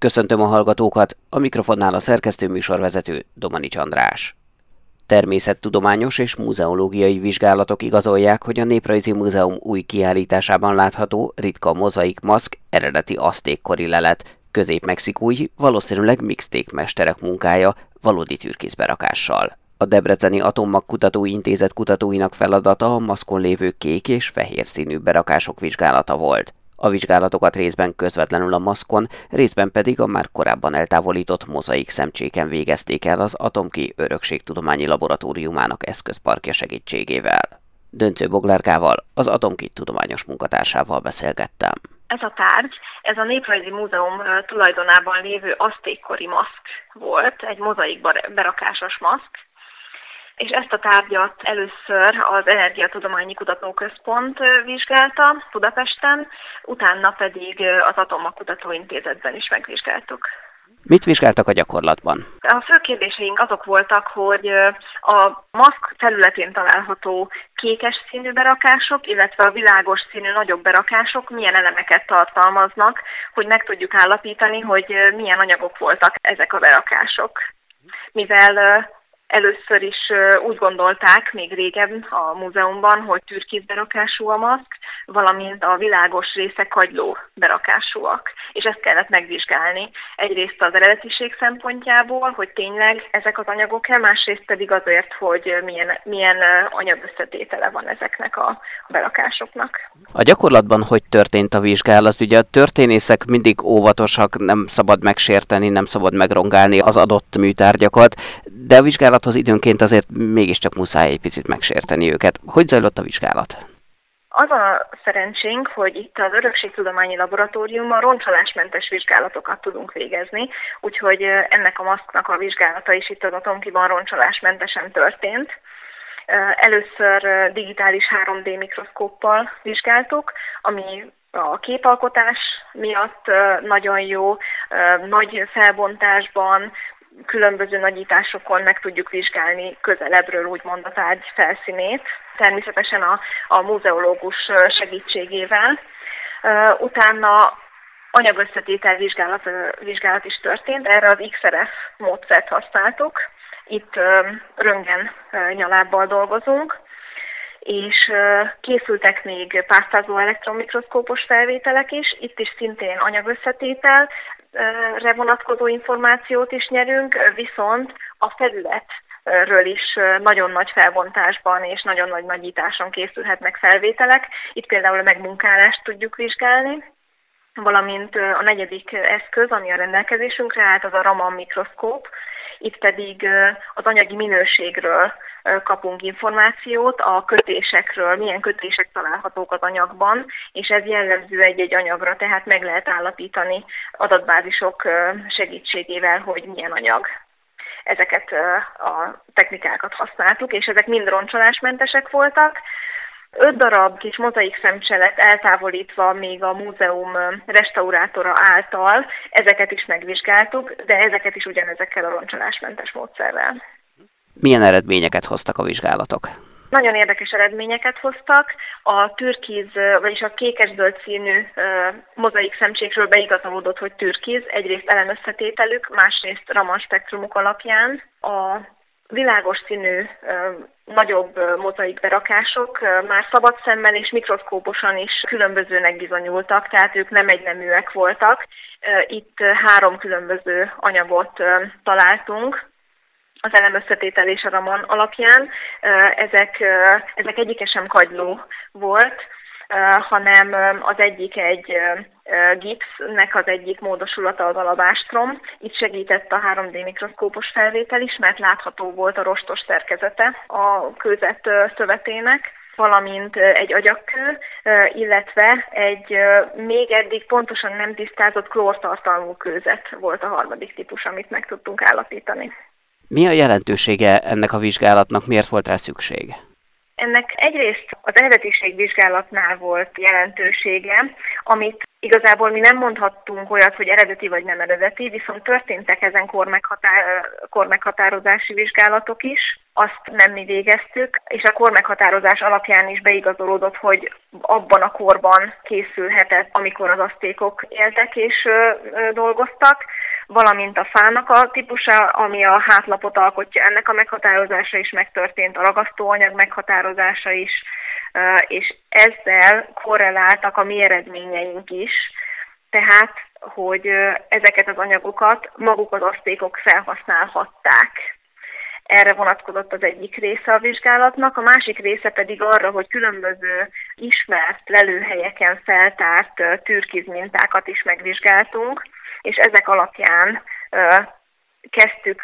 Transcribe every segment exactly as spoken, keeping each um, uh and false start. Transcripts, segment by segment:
Köszöntöm a hallgatókat, a mikrofonnál a szerkesztő műsorvezető Dománics András. Természettudományos és múzeológiai vizsgálatok igazolják, hogy a Néprajzi Múzeum új kiállításában látható ritka mozaik maszk eredeti aztékkori lelet, közép-mexikói, valószínűleg mixték mesterek munkája valódi türkiszberakással. A Debreceni Atommagkutató Intézet kutatóinak feladata a maszkon lévő kék és fehér színű berakások vizsgálata volt. A vizsgálatokat részben közvetlenül a maszkon, részben pedig a már korábban eltávolított mozaik szemcséken végezték el az Atomki Örökségtudományi Laboratóriumának eszközparkja segítségével. Döncő Boglárkával, az Atomki tudományos munkatársával beszélgettem. Ez a tárgy, ez a Néprajzi Múzeum tulajdonában lévő aztékkori maszk volt, egy mozaik berakásos maszk, és ezt a tárgyat először az Energiatudományi Kutatóközpont vizsgálta Budapesten, utána pedig az Atommagkutató Intézetben is megvizsgáltuk. Mit vizsgáltak a gyakorlatban? A fő kérdéseink azok voltak, hogy a maszk felületén található kékes színű berakások, illetve a világos színű nagyobb berakások milyen elemeket tartalmaznak, hogy meg tudjuk állapítani, hogy milyen anyagok voltak ezek a berakások. Mivel először is úgy gondolták még régen a múzeumban, hogy türkiz berakású a maszk, valamint a világos részek kagyló berakásúak. És ezt kellett megvizsgálni. Egyrészt az eredetiség szempontjából, hogy tényleg ezek az anyagok-e, másrészt pedig azért, hogy milyen, milyen anyagösszetétele van ezeknek a berakásoknak. A gyakorlatban hogy történt a vizsgálat? Ugye a történészek mindig óvatosak, nem szabad megsérteni, nem szabad megrongálni az adott műtárgyakat, de a vizsgálat az időnként azért mégiscsak muszáj egy picit megsérteni őket. Hogy zajlott a vizsgálat? Az a szerencsénk, hogy itt az Örökségtudományi Laboratóriumban roncsolásmentes vizsgálatokat tudunk végezni, úgyhogy ennek a maszknak a vizsgálata is itt az Atomkiban roncsolásmentesen történt. Először digitális három dé mikroszkóppal vizsgáltuk, ami a képalkotás miatt nagyon jó, nagy felbontásban, különböző nagyításokon meg tudjuk vizsgálni közelebbről úgymond a tárgy felszínét, természetesen a, a múzeológus segítségével. Utána anyagösszetétel vizsgálat, vizsgálat is történt, erre az iksz er ef módszert használtuk, itt röntgen nyalábbal dolgozunk, és készültek még pásztázó elektronmikroszkópos felvételek is, itt is szintén anyagösszetételre vonatkozó információt is nyerünk, viszont a felületről is nagyon nagy felbontásban és nagyon nagy nagyításon készülhetnek felvételek. Itt például a megmunkálást tudjuk vizsgálni, valamint a negyedik eszköz, ami a rendelkezésünkre állt, az a Raman mikroszkóp, itt pedig az anyagi minőségről kapunk információt, a kötésekről, milyen kötések találhatók az anyagban, és ez jellemző egy-egy anyagra, tehát meg lehet állapítani adatbázisok segítségével, hogy milyen anyag. Ezeket a technikákat használtuk, és ezek mind roncsolásmentesek voltak. Öt darab kis mozaik szemcse lett eltávolítva még a múzeum restaurátora által, ezeket is megvizsgáltuk, de ezeket is ugyanezekkel a roncsolásmentes módszerrel. Milyen eredményeket hoztak a vizsgálatok? Nagyon érdekes eredményeket hoztak. A türkiz, vagyis a kékes-zöld színű mozaik szemcsékről beigazolódott, hogy türkiz, egyrészt elemösszetételük, másrészt Raman spektrumuk alapján. A világos színű nagyobb mozaik berakások már szabad szemmel és mikroszkóposan is különbözőnek bizonyultak, tehát ők nem egyneműek voltak. Itt három különböző anyagot találtunk az elemösszetétel és a Raman alapján. Ezek, ezek egyike sem kagyló volt, hanem az egyik egy gipsznek az egyik módosulata az alabástrom. Itt segített a három dé mikroszkópos felvétel is, mert látható volt a rostos szerkezete a kőzet szövetének, valamint egy agyakkő, illetve egy még eddig pontosan nem tisztázott klórtartalmú kőzet volt a harmadik típus, amit meg tudtunk állapítani. Mi a jelentősége ennek a vizsgálatnak, miért volt rá szükség? Ennek egyrészt az eredetiségvizsgálatnál volt jelentősége, amit igazából mi nem mondhattunk olyat, hogy eredeti vagy nem eredeti, viszont történtek ezen kormeghatá- kormeghatározási vizsgálatok is, azt nem mi végeztük, és a kormeghatározás alapján is beigazolódott, hogy abban a korban készülhetett, amikor az aztékok éltek és dolgoztak, valamint a fának a típusa, ami a hátlapot alkotja, ennek a meghatározása is megtörtént, a ragasztóanyag meghatározása is, és ezzel korreláltak a mi eredményeink is, tehát, hogy ezeket az anyagokat maguk az aztékok felhasználhatták. Erre vonatkozott az egyik része a vizsgálatnak, a másik része pedig arra, hogy különböző ismert lelőhelyeken feltárt türkizmintákat is megvizsgáltunk, és ezek alapján ö, kezdtük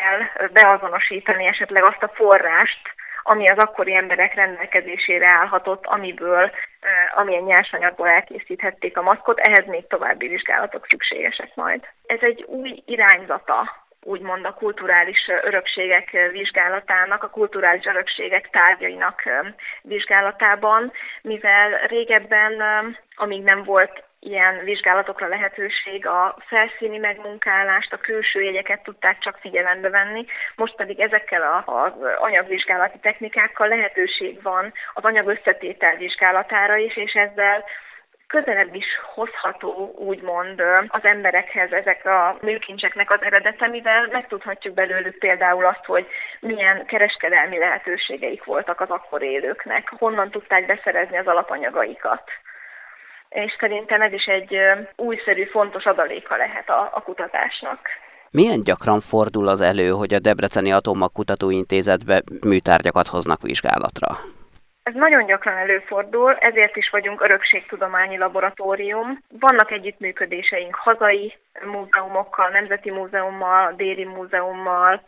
el beazonosítani esetleg azt a forrást, ami az akkori emberek rendelkezésére állhatott, amiből, amilyen nyersanyagból elkészíthették a maszkot, ehhez még további vizsgálatok szükségesek majd. Ez egy új irányzata, úgymond a kulturális örökségek vizsgálatának, a kulturális örökségek tárgyainak vizsgálatában, mivel régebben, amíg nem volt ilyen vizsgálatokra lehetőség, a felszíni megmunkálást, a külső jegyeket tudták csak figyelembe venni, most pedig ezekkel az anyagvizsgálati technikákkal lehetőség van az anyag összetétel vizsgálatára is, és ezzel közelebb is hozható, úgymond, az emberekhez ezek a műkincseknek az eredete, mivel megtudhatjuk belőlük például azt, hogy milyen kereskedelmi lehetőségeik voltak az akkor élőknek, honnan tudták beszerezni az alapanyagaikat. És szerintem ez is egy újszerű, fontos adaléka lehet a, a kutatásnak. Milyen gyakran fordul az elő, hogy a Debreceni Atommagkutató Intézetbe műtárgyakat hoznak vizsgálatra? Ez nagyon gyakran előfordul, ezért is vagyunk Örökségtudományi Laboratórium. Vannak együttműködéseink hazai múzeumokkal, Nemzeti Múzeummal, Déri Múzeummal,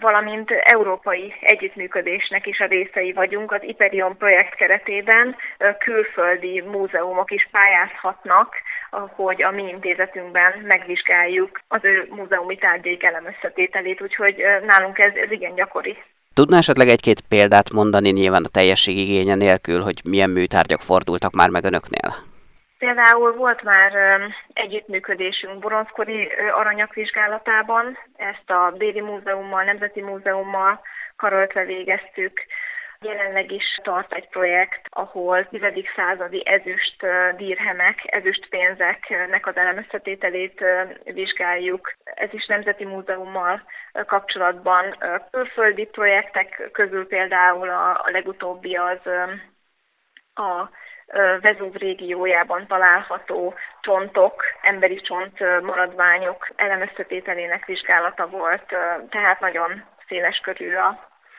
valamint európai együttműködésnek is a részei vagyunk. Az Iperion projekt keretében külföldi múzeumok is pályázhatnak, hogy a mi intézetünkben megvizsgáljuk az ő múzeumi tárgyaik elemösszetételét, úgyhogy nálunk ez, ez igen gyakori. Tudná esetleg egy-két példát mondani, nyilván a teljesség igénye nélkül, hogy milyen műtárgyak fordultak már meg önöknél? Például volt már együttműködésünk bronzkori aranyak vizsgálatában, ezt a Déri Múzeummal, Nemzeti Múzeummal karöltve végeztük. Jelenleg is tart egy projekt, ahol tizedik századi ezüst dirhemek, ezüst pénzeknek az elemösszetételét vizsgáljuk. Ez is Nemzeti Múzeummal kapcsolatban. Külföldi projektek közül például a legutóbbi az a Vezúv régiójában található csontok, emberi csont maradványok elemösszetételének vizsgálata volt, tehát nagyon széles körül a,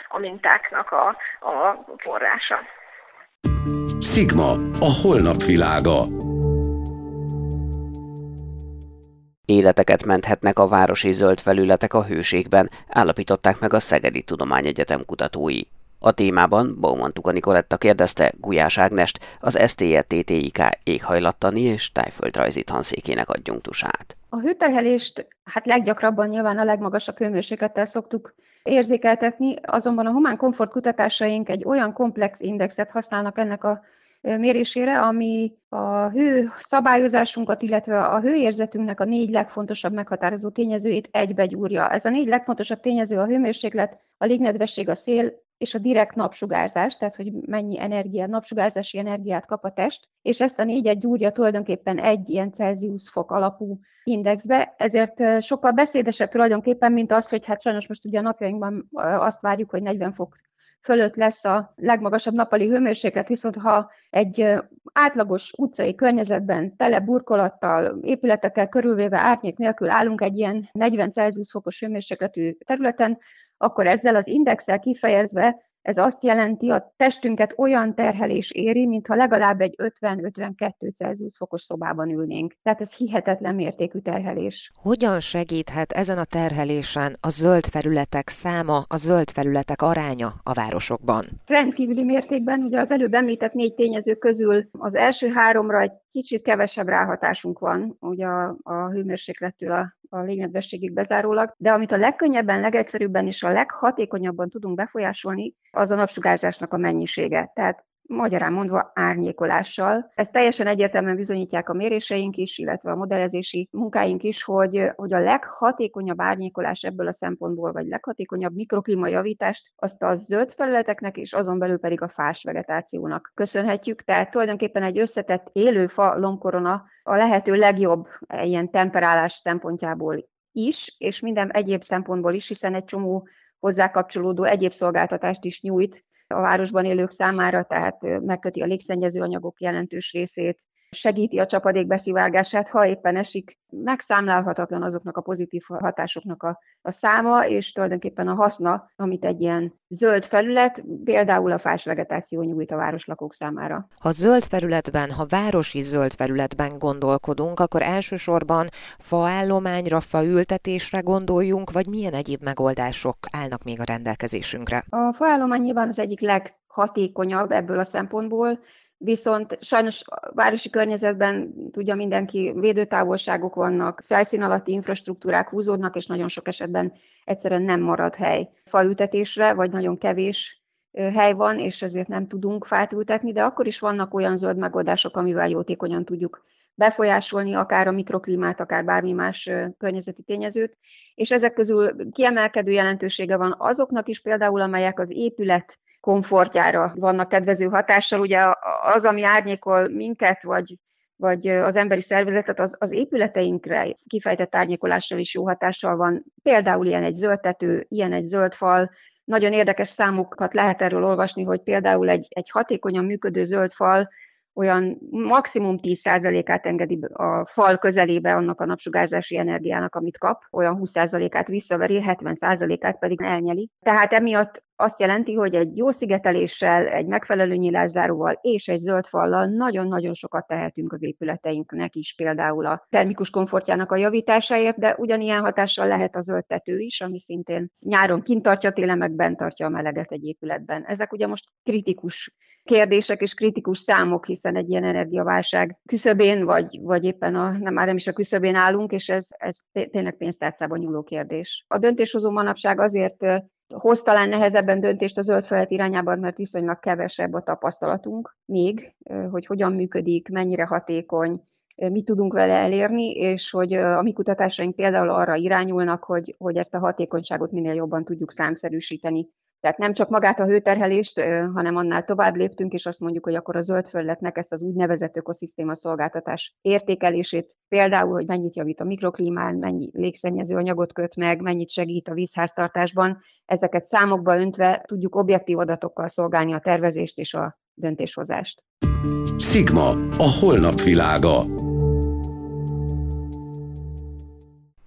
a mintáknak a, a forrása. Szigma, a holnap világa. Életeket menthetnek a városi zöld felületek a hőségben, állapították meg a Szegedi Tudományegyetem kutatói. A témában Baumann Kanikoletta kérdezte Gulyás Ágnest, az SZTE té té i ká éghajlattani és tájföldrajzi tanszékének adjunktusát. A hőterhelést hát leggyakrabban nyilván a legmagasabb hőmérséklettel szoktuk érzékeltetni, azonban a humán komfort kutatásaink egy olyan komplex indexet használnak ennek a mérésére, ami a hő szabályozásunkat, illetve a hőérzetünknek a négy legfontosabb meghatározó tényezőjét egybegyúrja. Ez a négy legfontosabb tényező a hőmérséklet, a légnedvesség, a szél és a direkt napsugárzás, tehát hogy mennyi energia, napsugárzási energiát kap a test, és ezt a négyet gyúrja tulajdonképpen egy ilyen Celsius fok alapú indexbe, ezért sokkal beszédesebb tulajdonképpen, mint az, hogy hát sajnos most ugye a napjainkban azt várjuk, hogy negyven fok fölött lesz a legmagasabb nappali hőmérséklet, viszont ha egy átlagos utcai környezetben tele burkolattal, épületekkel körülvéve árnyék nélkül állunk egy ilyen negyven Celsius fokos hőmérsékletű területen, akkor ezzel az indexel kifejezve ez azt jelenti, a testünket olyan terhelés éri, mintha legalább egy ötven-ötvenkettő Celsius fokos szobában ülnénk. Tehát ez hihetetlen mértékű terhelés. Hogyan segíthet ezen a terhelésen a zöld felületek száma, a zöld felületek aránya a városokban? Rendkívüli mértékben, ugye az előbb említett négy tényező közül az első háromra egy kicsit kevesebb ráhatásunk van, ugye a, a hőmérséklettől, a a légnedvességig bezárólag, de amit a legkönnyebben, legegyszerűbben és a leghatékonyabban tudunk befolyásolni, az a napsugárzásnak a mennyisége. Tehát magyarán mondva árnyékolással. Ezt teljesen egyértelműen bizonyítják a méréseink is, illetve a modellezési munkáink is, hogy, hogy a leghatékonyabb árnyékolás ebből a szempontból, vagy leghatékonyabb mikroklímajavítást azt a zöld felületeknek, és azon belül pedig a fás vegetációnak köszönhetjük. Tehát tulajdonképpen egy összetett élő fa lombkorona a lehető legjobb ilyen temperálás szempontjából is, és minden egyéb szempontból is, hiszen egy csomó hozzákapcsolódó egyéb szolgáltatást is nyújt a városban élők számára, tehát megköti a légszennyező anyagok jelentős részét, segíti a csapadék beszivárgását, ha éppen esik, megszámlálhatatlan azoknak a pozitív hatásoknak a, a száma, és tulajdonképpen a haszna, amit egy ilyen zöld felület, például a fás vegetáció nyújt a városlakók számára. Ha zöld felületben, ha városi zöld felületben gondolkodunk, akkor elsősorban faállományra, faültetésre gondoljunk, vagy milyen egyéb megoldások állnak még a rendelkezésünkre? A faállomány nyilván az egyik leghatékonyabb ebből a szempontból, viszont sajnos a városi környezetben tudja mindenki, védőtávolságok vannak, felszín alatti infrastruktúrák húzódnak, és nagyon sok esetben egyszerűen nem marad hely faültetésre, vagy nagyon kevés hely van, és ezért nem tudunk fát ültetni, de akkor is vannak olyan zöld megoldások, amivel jótékonyan tudjuk befolyásolni akár a mikroklímát, akár bármi más környezeti tényezőt, és ezek közül kiemelkedő jelentősége van azoknak is például, amelyek az épület komfortjára vannak kedvező hatással. Ugye az, ami árnyékol minket, vagy, vagy az emberi szervezetet, az, az épületeinkre kifejtett árnyékolással is jó hatással van. Például ilyen egy zöld tető, ilyen egy zöld fal. Nagyon érdekes számokat lehet erről olvasni, hogy például egy, egy hatékonyan működő zöld fal olyan maximum tíz százalékát engedi a fal közelébe annak a napsugárzási energiának, amit kap, olyan húsz százalékát visszaveri, hetven százalékát pedig elnyeli. Tehát emiatt azt jelenti, hogy egy jó szigeteléssel, egy megfelelő nyilászáróval és egy zöld fallal nagyon-nagyon sokat tehetünk az épületeinknek is, például a termikus komfortjának a javításáért, de ugyanilyen hatással lehet a zöld tető is, ami szintén nyáron kint tartja, télen meg bent tartja a meleget egy épületben. Ezek ugye most kritikus kérdések és kritikus számok, hiszen egy ilyen energiaválság küszöbén, vagy, vagy éppen a, nem, már nem is a küszöbén állunk, és ez, ez tényleg pénztárcában nyúló kérdés. A döntéshozó manapság azért hoz talán nehezebben döntést a zöld felület irányában, mert viszonylag kevesebb a tapasztalatunk még, hogy hogyan működik, mennyire hatékony, mit tudunk vele elérni, és hogy a mi kutatásaink például arra irányulnak, hogy, hogy ezt a hatékonyságot minél jobban tudjuk számszerűsíteni. Tehát nem csak magát a hőterhelést, hanem annál tovább léptünk, és azt mondjuk, hogy akkor a zöld felületnek ezt az úgynevezett ökoszisztéma szolgáltatás értékelését, például, hogy mennyit javít a mikroklímán, mennyi légszennyező anyagot köt meg, mennyit segít a vízháztartásban, ezeket számokba öntve tudjuk objektív adatokkal szolgálni a tervezést és a döntéshozást. Szigma, a holnap világa.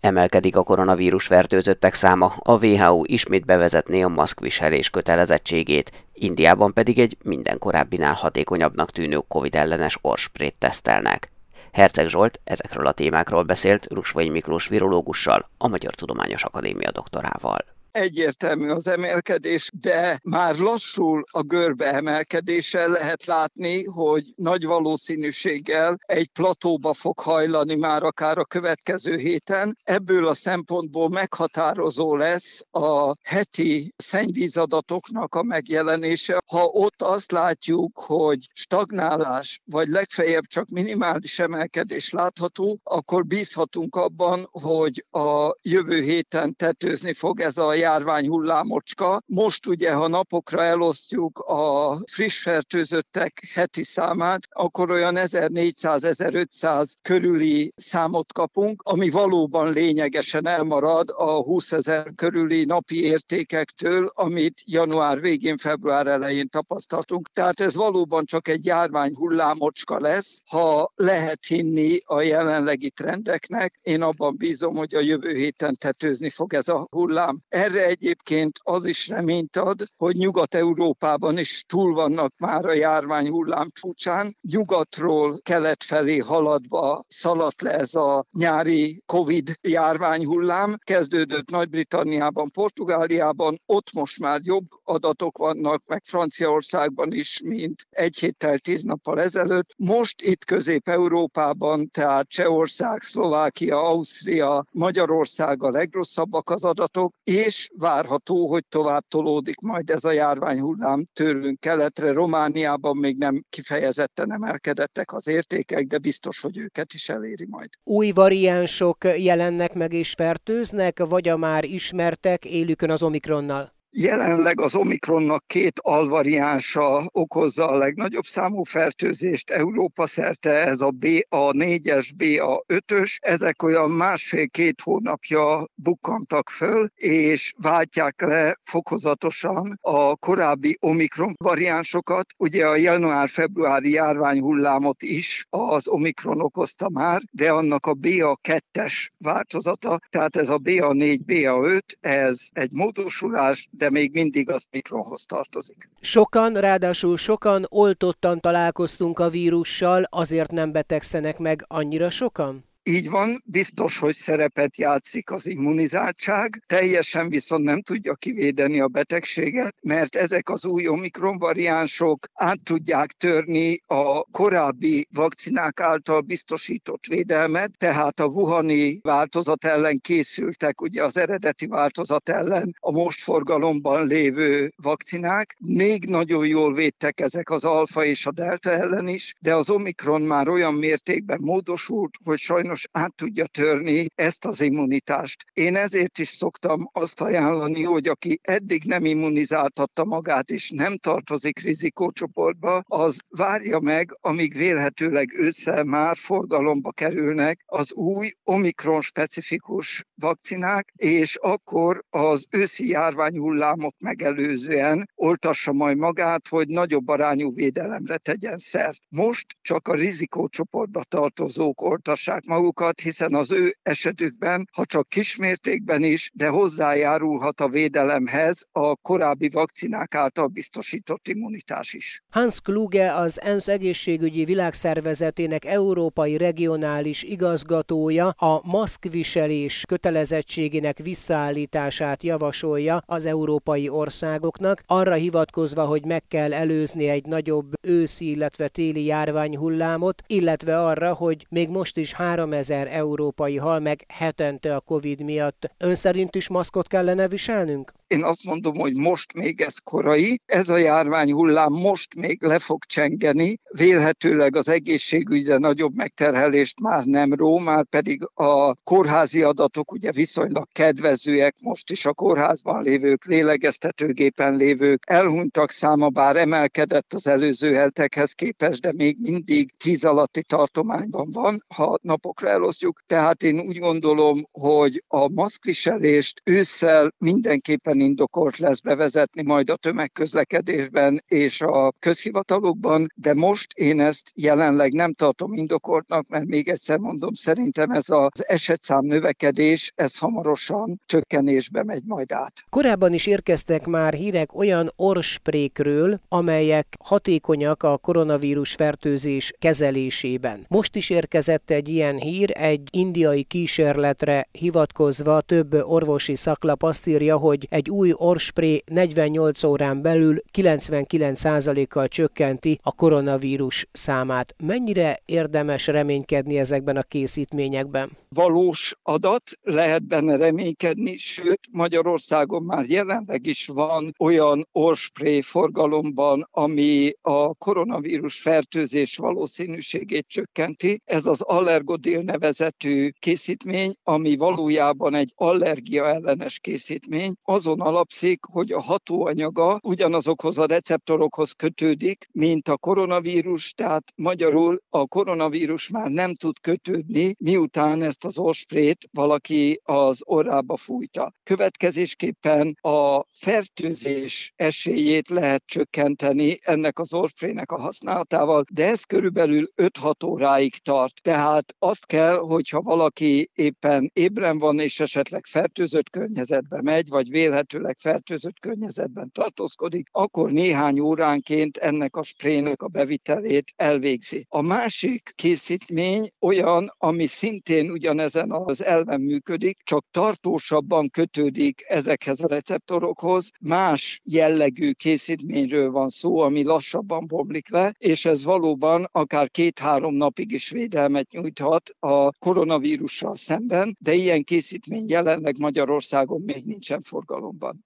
Emelkedik a koronavírus fertőzöttek száma, a dupla vé há ó ismét bevezetné a maszkviselés kötelezettségét, Indiában pedig egy minden korábbinál hatékonyabbnak tűnő COVID-ellenes orrsprét tesztelnek. Herceg Zsolt ezekről a témákról beszélt Rusvai Miklós virológussal, a Magyar Tudományos Akadémia doktorával. Egyértelmű az emelkedés, de már lassul a görbe emelkedéssel lehet látni, hogy nagy valószínűséggel egy platóba fog hajlani már akár a következő héten. Ebből a szempontból meghatározó lesz a heti szennyvízadatoknak a megjelenése. Ha ott azt látjuk, hogy stagnálás, vagy legfeljebb csak minimális emelkedés látható, akkor bízhatunk abban, hogy a jövő héten tetőzni fog ez a járvány hullámocska. Most ugye, ha napokra elosztjuk a friss fertőzöttek heti számát, akkor olyan ezernégyszáz-ezerötszáz körüli számot kapunk, ami valóban lényegesen elmarad a húszezer körüli napi értékektől, amit január végén, február elején tapasztaltunk. Tehát ez valóban csak egy járvány hullámocska lesz, ha lehet hinni a jelenlegi trendeknek. Én abban bízom, hogy a jövő héten tetőzni fog ez a hullám. Erre egyébként az is reményt ad, hogy Nyugat-Európában is túl vannak már a járvány hullám csúcsán. Nyugatról kelet felé haladva szaladt le ez a nyári Covid járvány hullám. Kezdődött Nagy-Britanniában, Portugáliában, ott most már jobb adatok vannak, meg Franciaországban is, mint egy héttel, tíz nappal ezelőtt. Most itt Közép-Európában, tehát Csehország, Szlovákia, Ausztria, Magyarország a legrosszabbak az adatok, és várható, hogy tovább tolódik majd ez a járványhullám tőlünk keletre. Romániában még nem kifejezetten emelkedettek az értékek, de biztos, hogy őket is eléri majd. Új variánsok jelennek meg és fertőznek, vagy a már ismertek élükön az Omikronnal? Jelenleg az Omikronnak két alvariánsa okozza a legnagyobb számú fertőzést Európa szerte, ez a bé á négyes, bé á ötös. Ezek olyan másfél-két hónapja bukkantak föl, és váltják le fokozatosan a korábbi Omikron variánsokat. Ugye a január-februári járványhullámot is az Omikron okozta már, de annak a bé á kettes változata, tehát ez a bé á négy, bé á öt, ez egy módosulás, de még mindig az Omikronhoz tartozik. Sokan, ráadásul sokan oltottan találkoztunk a vírussal, azért nem betegszenek meg annyira sokan? Így van, biztos, hogy szerepet játszik az immunizáltság, teljesen viszont nem tudja kivédeni a betegséget, mert ezek az új Omikron variánsok át tudják törni a korábbi vakcinák által biztosított védelmet, tehát a wuhani változat ellen készültek, ugye az eredeti változat ellen a most forgalomban lévő vakcinák. Még nagyon jól védtek ezek az alfa és a delta ellen is, de az Omikron már olyan mértékben módosult, hogy sajnos át tudja törni ezt az immunitást. Én ezért is szoktam azt ajánlani, hogy aki eddig nem immunizáltatta magát és nem tartozik rizikócsoportba, az várja meg, amíg vélhetőleg ősszel már forgalomba kerülnek az új Omikron-specifikus vakcinák, és akkor az őszi járványhullámot megelőzően oltassa majd magát, hogy nagyobb arányú védelemre tegyen szert. Most csak a rizikócsoportba tartozók oltassák magukat, hiszen az ő esetükben, ha csak kismértékben is, de hozzájárulhat a védelemhez a korábbi vakcinák által biztosított immunitás is. Hans Kluge, az ENSZ egészségügyi világszervezetének európai regionális igazgatója a maszkviselés kötelezettségének visszaállítását javasolja az európai országoknak, arra hivatkozva, hogy meg kell előzni egy nagyobb őszi, illetve téli járványhullámot, illetve arra, hogy még most is három ezer európai hal meg hetente a Covid miatt. Ön szerint is maszkot kellene viselnünk? Én azt mondom, hogy most még ez korai, ez a járványhullám most még le fog csengeni, vélhetőleg az egészségügyre nagyobb megterhelést már nem ró, már pedig a kórházi adatok ugye viszonylag kedvezőek, most is a kórházban lévők, lélegeztetőgépen lévők, elhunytak száma bár emelkedett az előző hetekhez képest, de még mindig tíz alatti tartományban van, ha napokra elosztjuk. Tehát én úgy gondolom, hogy a maszkviselést ősszel mindenképpen indokolt lesz bevezetni majd a tömegközlekedésben és a közhivatalokban, de most én ezt jelenleg nem tartom indokoltnak, mert még egyszer mondom, szerintem ez az esetszám növekedés, ez hamarosan csökkenésbe megy majd át. Korábban is érkeztek már hírek olyan orrsprékről, amelyek hatékonyak a koronavírus fertőzés kezelésében. Most is érkezett egy ilyen hír, egy indiai kísérletre hivatkozva több orvosi szaklap azt írja, hogy egy új orrspré negyvennyolc órán belül kilencvenkilenc százalékkal csökkenti a koronavírus számát. Mennyire érdemes reménykedni ezekben a készítményekben? Valós adat, lehet benne reménykedni, sőt Magyarországon már jelenleg is van olyan orrspré forgalomban, ami a koronavírus fertőzés valószínűségét csökkenti. Ez az Allergodil nevezetű készítmény, ami valójában egy allergia ellenes készítmény, azon azon alapszik, hogy a hatóanyaga ugyanazokhoz a receptorokhoz kötődik, mint a koronavírus, tehát magyarul a koronavírus már nem tud kötődni, miután ezt az orsprét valaki az orrába fújta. Következésképpen a fertőzés esélyét lehet csökkenteni ennek az orsprének a használatával, de ez körülbelül öt-hat óráig tart. Tehát azt kell, hogyha valaki éppen ébren van és esetleg fertőzött környezetbe megy, vagy vélhetőleg fertőzött környezetben tartózkodik, akkor néhány óránként ennek a sprének a bevitelét elvégzi. A másik készítmény olyan, ami szintén ugyanezen az elven működik, csak tartósabban kötődik ezekhez a receptorokhoz. Más jellegű készítményről van szó, ami lassabban bomlik le, és ez valóban akár két-három napig is védelmet nyújthat a koronavírussal szemben, de ilyen készítmény jelenleg Magyarországon még nincsen forgalomban.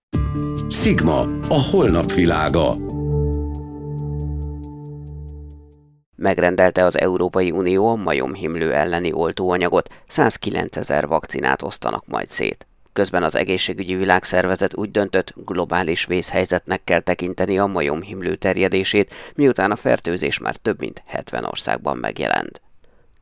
Szigma, a holnap világa. Megrendelte az Európai Unió a majomhimlő elleni oltóanyagot, százkilencezer vakcinát osztanak majd szét. Közben az Egészségügyi Világszervezet úgy döntött, globális vészhelyzetnek kell tekinteni a majomhimlő terjedését, miután a fertőzés már több mint hetven országban megjelent.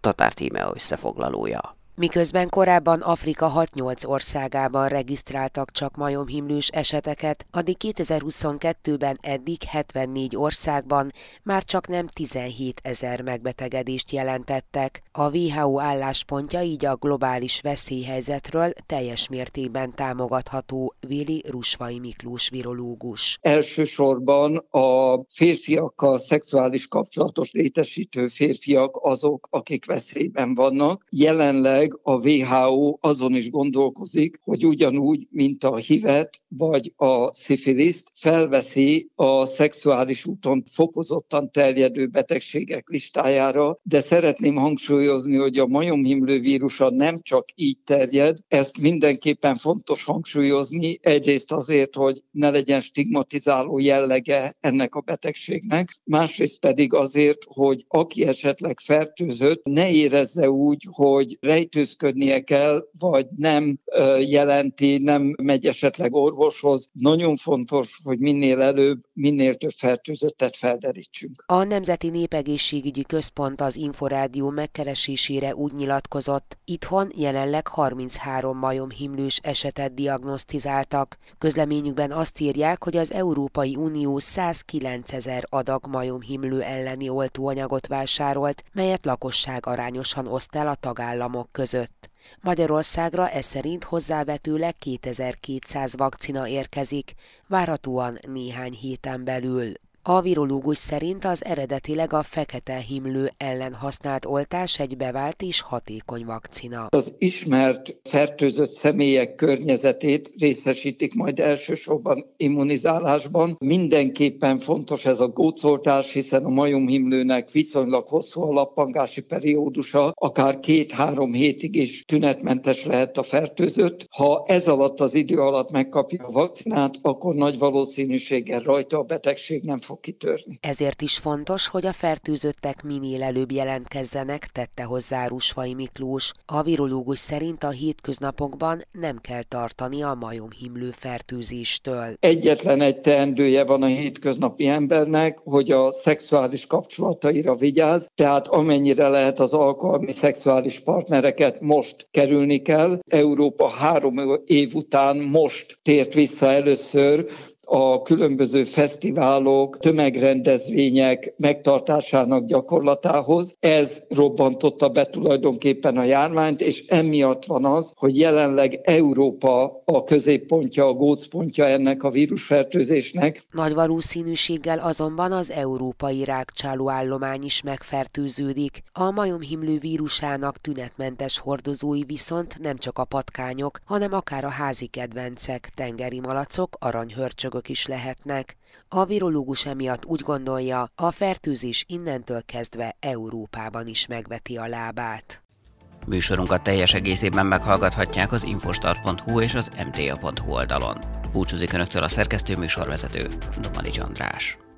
Tatár Tímea összefoglalója. Miközben korábban Afrika hat-nyolc országában regisztráltak csak majomhimlős eseteket, addig kétezer-huszonkettőben eddig hetvennégy országban már csak nem tizenhétezer megbetegedést jelentettek. A dupla vé há ó álláspontja így a globális veszélyhelyzetről teljes mértékben támogatható, véli Rusvai Miklós virológus. Elsősorban a férfiakkal szexuális kapcsolatot létesítő férfiak azok, akik veszélyben vannak. Jelenleg a dupla vé há ó azon is gondolkozik, hogy ugyanúgy, mint a hivet vagy a szifiliszt, felveszi a szexuális úton fokozottan terjedő betegségek listájára, de szeretném hangsúlyozni, hogy a majomhimlő vírusa nem csak így terjed, ezt mindenképpen fontos hangsúlyozni, egyrészt azért, hogy ne legyen stigmatizáló jellege ennek a betegségnek, másrészt pedig azért, hogy aki esetleg fertőzött, ne érezze úgy, hogy rejt tűzködnie kell, vagy nem jelenti, nem megy esetleg orvoshoz. Nagyon fontos, hogy minél előbb, minél több fertőzöttet felderítsünk. A Nemzeti Népegészségügyi Központ az Inforádió megkeresésére úgy nyilatkozott, itthon jelenleg harminchárom majomhimlős esetet diagnosztizáltak. Közleményükben azt írják, hogy az Európai Unió százkilencezer adag majomhimlő elleni oltóanyagot vásárolt, melyet lakosság arányosan oszt el a tagállamok között. Magyarországra ez szerint hozzávetőleg kétezer-kétszáz vakcina érkezik, várhatóan néhány héten belül. A virológus szerint az eredetileg a fekete himlő ellen használt oltás egy bevált és hatékony vakcina. Az ismert fertőzött személyek környezetét részesítik majd elsősorban immunizálásban. Mindenképpen fontos ez a gócoltás, hiszen a majomhimlőnek viszonylag hosszú a lappangási periódusa, akár két-három hétig is tünetmentes lehet a fertőzött. Ha ez alatt az idő alatt megkapja a vakcinát, akkor nagy valószínűséggel rajta a betegség nem fog kitörni. Ezért is fontos, hogy a fertőzöttek minél előbb jelentkezzenek, tette hozzá Rusvai Miklós. A virológus szerint a hétköznapokban nem kell tartani a majomhimlő fertőzéstől. Egyetlen egy teendője van a hétköznapi embernek, hogy a szexuális kapcsolataira vigyáz, tehát amennyire lehet az alkalmi szexuális partnereket most kerülni kell. Európa három év után most tért vissza először a különböző fesztiválok, tömegrendezvények megtartásának gyakorlatához. Ez robbantotta be tulajdonképpen a járványt, és emiatt van az, hogy jelenleg Európa a középpontja, a gócpontja ennek a vírusfertőzésnek. Nagy valószínűséggel azonban az európai rákcsáló állomány is megfertőződik. A majomhimlő vírusának tünetmentes hordozói viszont nem csak a patkányok, hanem akár a házi kedvencek, tengeri malacok, aranyhörcsögök is lehetnek. A virológus emiatt úgy gondolja, a fertőzés innentől kezdve Európában is megveti a lábát. Műsorunkat teljes egészében meghallgathatják az infostar pont hu és az em té á pont hu oldalon. Búcsúzik önöktől a szerkesztő műsorvezető, Dománics András.